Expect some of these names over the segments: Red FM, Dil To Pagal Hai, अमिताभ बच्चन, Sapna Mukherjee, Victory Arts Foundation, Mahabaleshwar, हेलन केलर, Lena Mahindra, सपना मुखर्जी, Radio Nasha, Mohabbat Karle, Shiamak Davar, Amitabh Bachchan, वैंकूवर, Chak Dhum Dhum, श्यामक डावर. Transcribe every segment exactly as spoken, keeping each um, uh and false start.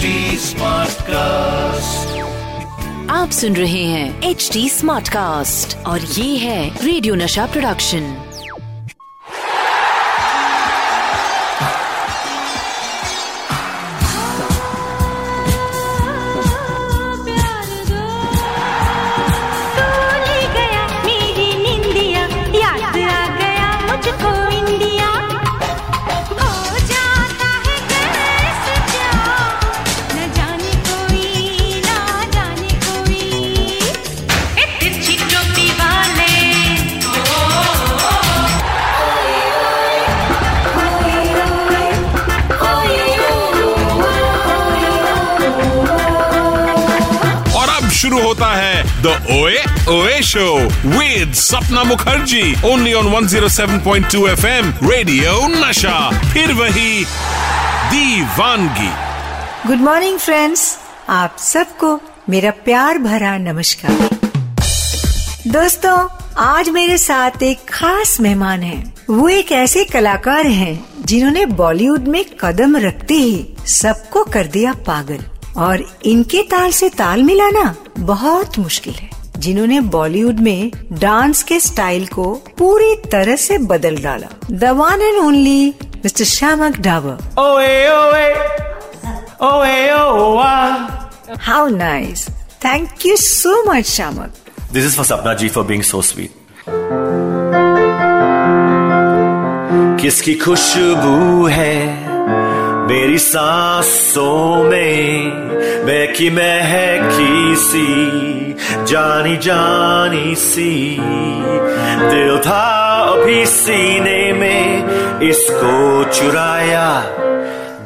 Smart cast, आप सुन रहे हैं एच डी स्मार्ट कास्ट और ये है रेडियो नशा प्रोडक्शन। शुरू होता है द ओए ओए show with सपना मुखर्जी only on one oh seven point two F M radio Nasha. फिर वही दीवानगी। गुड मॉर्निंग फ्रेंड्स, आप सबको मेरा प्यार भरा नमस्कार। दोस्तों, आज मेरे साथ एक खास मेहमान हैं। वो एक ऐसे कलाकार हैं जिन्होंने बॉलीवुड में कदम रखते ही सबको कर दिया पागल, और इनके ताल से ताल मिलाना बहुत मुश्किल है। जिन्होंने बॉलीवुड में डांस के स्टाइल को पूरी तरह से बदल डाला, the one and only mister श्यामक डावर। ओए ओए ओए ओए, how nice. Thank you so much Shiamak. This is for Sapna ji for being so sweet. किसकी खुशबू है मेरी सांसों में, महकी महकी सी, जानी जानी सी, दिल था अभी सीने में, इसको चुराया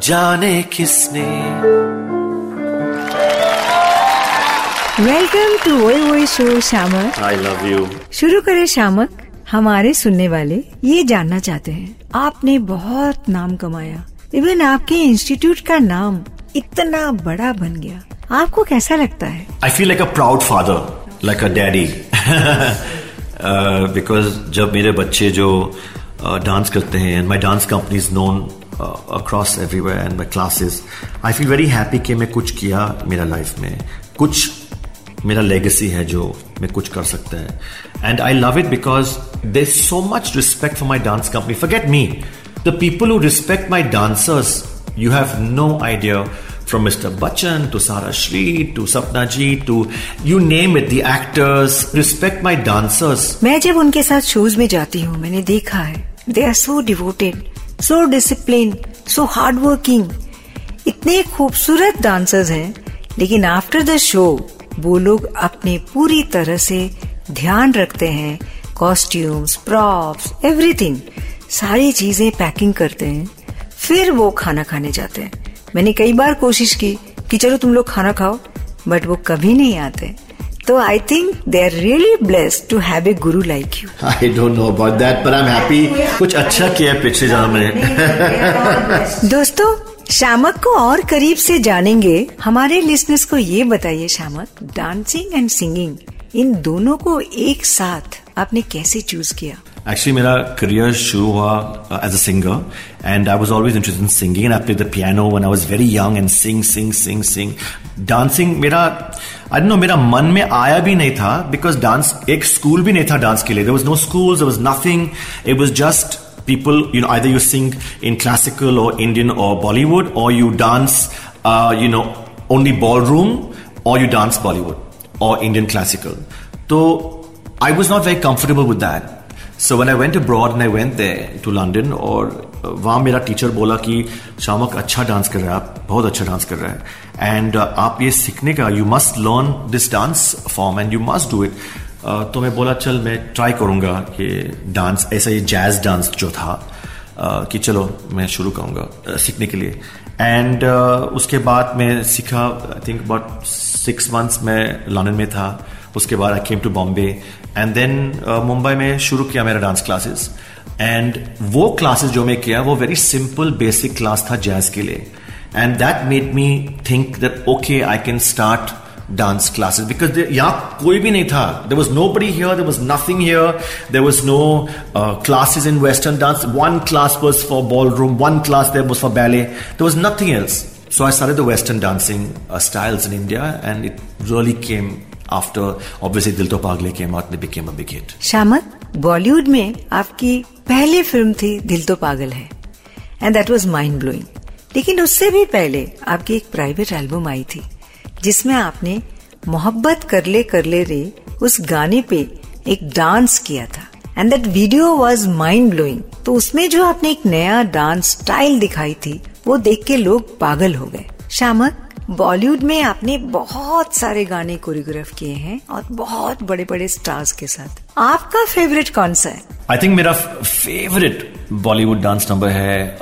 जाने किसने। वेलकम टू वोई वोई show Shiamak. I love you. शुरू करें श्यामक। हमारे सुनने वाले ये जानना चाहते हैं, आपने बहुत नाम कमाया, इवन आपके इंस्टीट्यूट का नाम इतना बड़ा बन गया, आपको कैसा लगता है? I feel like a proud father, like a daddy, because जब मेरे बच्चे जो डांस uh, करते हैं, and my dance company is known across everywhere and my classes, I feel very happy कि मैं कुछ किया मेरा लाइफ में, कुछ मेरा लेगेसी है जो मैं कुछ कर सकता है। And I love it because there is so much respect for my dance company. Forget me, the people who respect my dancers, you have no idea, from Mister Bachchan to Sara Shri to Sapna Ji to you name it, the actors respect my dancers. मैं जब उनके साथ shows में जाती हूँ, मैंने देखा है they are so devoted, so disciplined, so hardworking. इतने खूबसूरत dancers हैं, लेकिन after the show वो लोग अपने पूरी तरह से ध्यान रखते हैं, costumes, props, everything, सारी चीजें पैकिंग करते हैं, फिर वो खाना खाने जाते हैं। मैंने कई बार कोशिश की कि चलो तुम लोग खाना खाओ, बट वो कभी नहीं आते। तो I think they are really blessed to have a guru like you. I don't know about that, but I am happy, कुछ अच्छा किया पिछले जन्म में। दोस्तों, श्यामक को और करीब से जानेंगे। हमारे लिसनर्स को ये बताइए श्यामक, डांसिंग एंड सिंगिंग, इन दोनों को एक साथ आपने कैसे चूज किया? एक्चुअली मेरा करियर शुरू हुआ as a singer, and I was always interested in singing, and I play the piano when I was very young, and sing sing sing sing dancing मेरा आई डोंट नो, मेरा मन में आया भी नहीं था, बिकॉज डांस एक school भी नहीं था डांस के लिए। There was no school, there was nothing, it was just people, you know, either you sing in classical और इंडियन और बॉलीवुड, और you dance you know only ballroom, और यू डांस बॉलीवुड और इंडियन क्लासिकल। तो I was not very comfortable with that. So when I went abroad and I went there to London, और वहाँ मेरा teacher बोला कि शामक अच्छा डांस कर रहे हैं आप, बहुत अच्छा डांस कर रहे हैं, एंड आप ये सीखने का, you must learn this dance form and you must do it. तो मैं बोला चल मैं ट्राई करूँगा कि डांस, ऐसा ये जैज डांस जो था, कि चलो मैं शुरू करूँगा सीखने के लिए। एंड उसके बाद मैं सीखा, I think about six months मैं लंदन में था। उसके बाद I came to Bombay, and then Mumbai में शुरू किया मेरा डांस क्लासेस। एंड वो क्लासेस जो मैं किया वो वेरी सिंपल बेसिक क्लास था जैज़ के लिए, and that made me think that okay I can start dance classes, because यहाँ कोई भी नहीं था, there was nobody here, there was nothing here, there was no classes in western dance, one class was for ballroom, one class there was for ballet, there was nothing else. So I started the Western dancing uh, styles in India, and it really came after, obviously, Dil To Pagal Hai came out and it became a big hit. Shiamak, Bollywood में आपकी पहली film थी दिल तो पागल है, and that was mind blowing. लेकिन उससे भी पहले आपकी एक प्राइवेट एल्बम आई थी जिसमें आपने मोहब्बत करले करले रे उस गाने पे एक डांस किया था, and that video was mind blowing. तो उसमें जो आपने एक नया डांस स्टाइल दिखाई थी वो देख के लोग पागल हो गए. शामक, बॉलीवुड में आपने बहुत सारे गाने कोरियोग्राफ किए हैं और बहुत बड़े बड़े स्टार्स के साथ, आपका फेवरेट कौन सा है? आई थिंक मेरा फेवरेट बॉलीवुड डांस नंबर है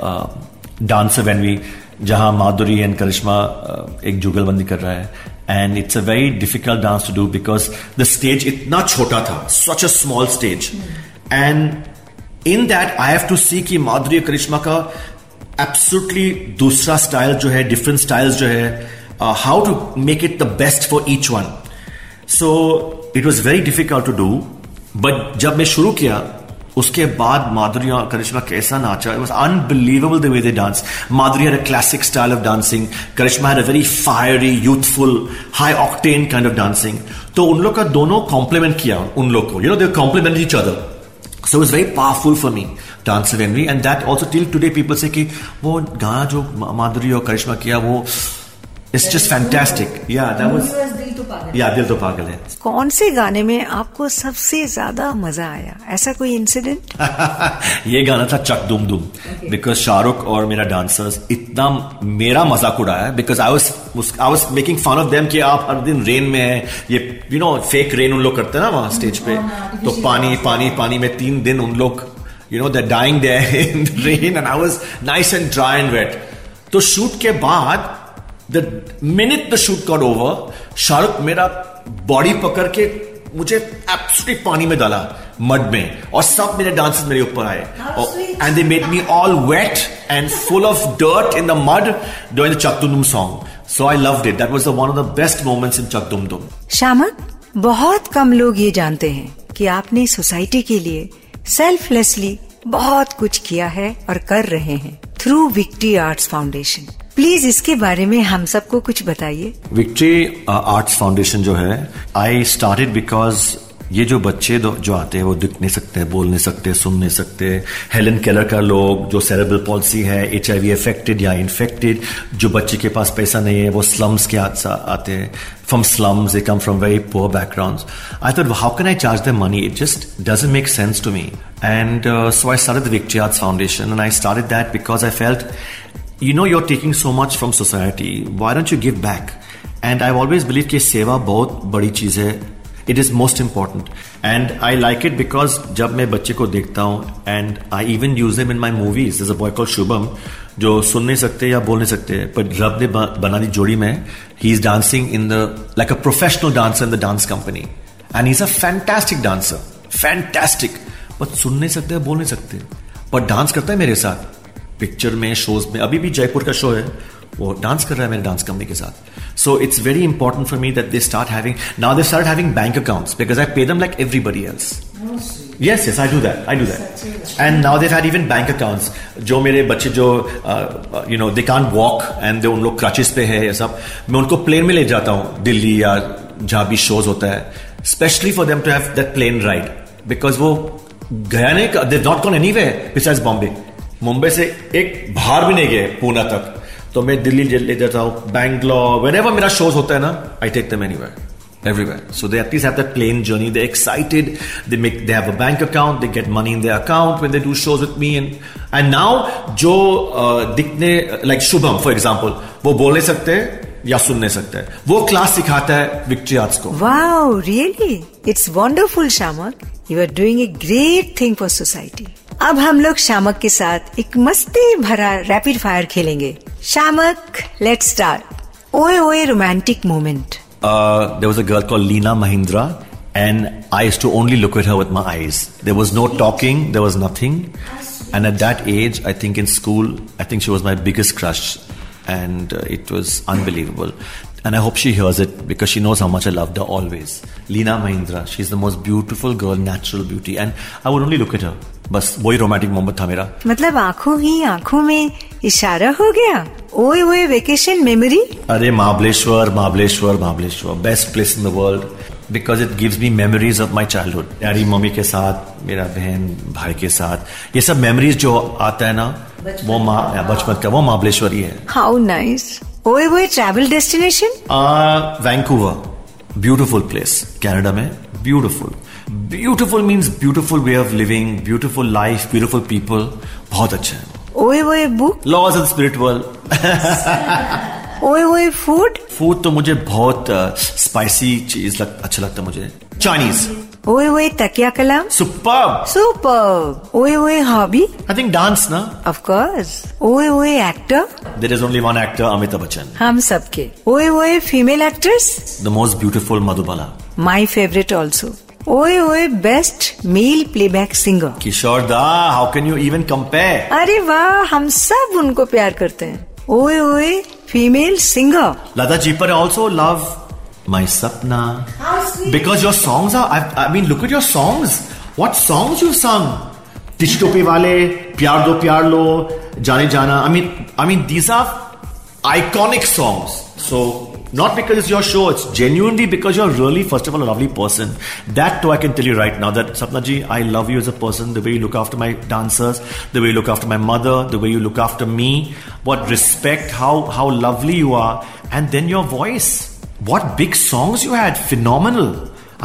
डांसर व्हेन वी, जहाँ माधुरी एंड करिश्मा एक जुगलबंदी कर रहा है. And it's a very difficult dance to do because the stage itna chota tha, such a small stage. Mm. And in that, I have to see कि माधुरी करिश्मा का absolutely दूसरा style जो है, different styles जो है, uh, how to make it the best for each one. So it was very difficult to do. But जब मैं शुरू किया, उसके बाद माधुरी और करिश्मा कैसा नाचा, it was unbelievable the way they danced. Madhuri had a classic style of dancing. Karishma had a very fiery, youthful, high-octane kind of dancing. तो उन लोग का दोनों compliment किया उन लोग को. You know, they complimented each other. So it was very powerful for me, Dance of Envy. And that also till today people say कि वो गाना जो माधुरी और करिश्मा किया वो it's just fantastic. Yeah, that was... या दिल तो पागल है. कौन से गाने में आपको सबसे ज्यादा मजा आया, ऐसा कोई इंसिडेंट? ये गाना था चक दुम दुम, बिकॉज शाहरुख और मेरा डांसर्स इतना मेरा मजाक उड़ाया because I was I was making fun of them कि आप हर दिन रेन में है, ये यू नो फेक रेन उन लोग करते हैं ना वहाँ स्टेज पे, तो पानी पानी पानी में तीन दिन उन लोग you know they're dying there in the rain, and I was nice and dry and wet. तो शूट के बाद The minute the shoot got over, Shahrukh मेरा बॉडी पकड़ के मुझे absolutely पानी में डाला, मड में, और सब मेरे डांसर्स मेरे ऊपर आए, and they made me all wet and full of dirt in the mud during the Chak Dhum Dhum song. So I loved it. That was the one of the best moments in Chak Dhum Dhum. शामक, बहुत कम लोग ये जानते हैं कि आपने society के लिए selflessly बहुत कुछ किया है और कर रहे हैं through Victory Arts Foundation. Please इसके बारे में हम सबको कुछ बताइए. विक्ट्री आर्ट्स फाउंडेशन जो है, आई स्टार्टेड बिकॉज ये जो बच्चे जो आते हैं वो दिख नहीं सकते, बोल नहीं सकते, सुन नहीं सकते. हेलन केलर का लोग जो सेरेब्रल पॉल्सी है, एच आई वी अफेक्टेड या इन्फेक्टेड जो बच्चे के पास पैसा नहीं है, वो स्लम्स के हाथ आते हैं, from slums, they come from very poor backgrounds. I thought how can I charge the money, it just doesn't make sense to me. And so I started the Victory Arts Foundation and I started that because I felt, you know, you're taking so much from society, why don't you give back? And I've always believed कि सेवा बहुत बड़ी चीज़ है, it is most important. And I like it because जब मैं बच्चे को देखता हूँ, and I even use them in my movies. There's a boy called Shubham जो सुन नहीं सकते या बोल नहीं सकते, but रब ने बना दी जोड़ी में, he is dancing in the, like a professional dancer in the dance company. And he's a fantastic dancer, fantastic. But सुन नहीं सकते या बोल नहीं सकते, but डांस करता है मेरे साथ पिक्चर में, शोज में. अभी भी जयपुर का शो है, वो डांस कर रहा है मेरे डांस कंपनी के साथ. So it's very important for me that they start having, now they start having bank accounts because I pay them like everybody else. Yes yes I do that I do that and now they had even bank accounts. जो मेरे बच्चे जो you know they can't walk and they उन लोग crutches पे है, ये सब मैं उनको प्लेन में ले जाता हूँ दिल्ली या जहाँ भी शोज होता है, specially for them to have that plane ride because वो गया नहीं, they not gone anywhere besides Bombay. Mumbai से एक बाहर भी नहीं गए, पुणे तक. तो मैं दिल्ली ले जाता हूँ, बैंगलोर, व्हेनेवर मेरा शोज होता है ना, I take them anywhere everywhere. So they at least have that plane journey, they excited, they make, they have a bank account, they get money in their account when they do shows with me. And and now जो दिखने like Shubham for example, वो बोल नहीं सकते या सुन नहीं सकते, वो क्लास सिखाता है विक्ट्री आर्ट्स को. Wow, really it's wonderful Shiamak, you are doing a great thing for society. अब हम लोग शामक के साथ एक मस्ती भरा रैपिड फायर खेलेंगे. Shiamak, let's start. ओए ओए romantic moment. There was a girl called Leena Mahindra and I used to only look at her with my eyes. There was no talking, there was nothing, and at that age I think in school I think she was my biggest crush and it was unbelievable. And I hope she hears it because she knows how much I loved her always. Lena Mahindra, she's the most beautiful girl, natural beauty. And I would only look at her. बस वही romantic moment था मेरा. मतलब आँखों ही आँखों में इशारा हो गया. ओए ओए वेकेशन मेमोरी, अरे Mahabaleshwar Mahabaleshwar Mahabaleshwar best place in the world because it gives me memories of my childhood. प्यारी मम्मी के साथ, मेरा बहन भाई के साथ, ये सब मेमोरीज जो आता है ना वो माँ बचपन का, वो महाबलेश्वर ही है। How nice. ओए ओए travel destination, वैंकूवर, beautiful place Canada में, beautiful. Beautiful means beautiful way of living, beautiful life, beautiful people, बहुत अच्छा है। ओए ओए book, laws of the spirit world. ओए ओए फूड, फूड तो मुझे बहुत स्पाइसी चीज अच्छा लगता है, मुझे चाइनीज। ओए ओए तकिया कलाम, सुपर्ब सुपर्ब। ओए ओए हॉबी, आई थिंक डांस ना, ऑफ कोर्स। ओए ओए actor, there is only one actor, अमिताभ बच्चन, हम सबके। ओए ओए female actress, the most beautiful Madhubala, my favourite also. ओए ओए best male playback singer, Kishore da, how can you even compare. अरे वाह, हम सब उनको प्यार करते हैं। ओए ओए फीमेल सिंगर, लता जी। पर also love my Sapna because your songs are, I mean look at your songs, what songs you sung, टिच टोपी वाले, प्यार दो प्यार लो, जाने जाना, I mean I mean these are iconic songs. So not because it's your show, it's genuinely because you're really first of all a lovely person. That too I can tell you right now that Sapna ji, I love you as a person, the way you look after my dancers, the way you look after my mother, the way you look after me, what respect, how how lovely you are, and then your voice, what big songs you had, phenomenal.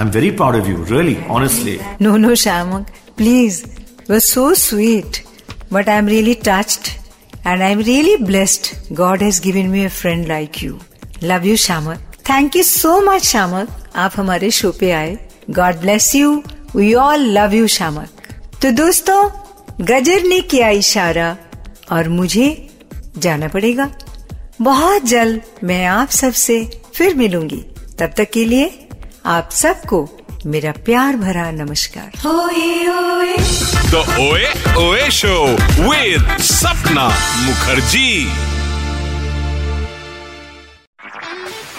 I'm very proud of you, really, honestly. No, no Shiamak, please, you are so sweet, but I'm really touched and I'm really blessed. God has given me a friend like you. Love you Shiamak, thank you so much Shiamak, आप हमारे show पे आए, God bless you, we all love you Shiamak. तो दोस्तों, गजर ने किया इशारा और मुझे जाना पड़ेगा, बहुत जल्द मैं आप सब से फिर मिलूंगी, तब तक के लिए आप सबको मेरा प्यार भरा नमस्कार। द ओए ओए शो विद सपना मुखर्जी।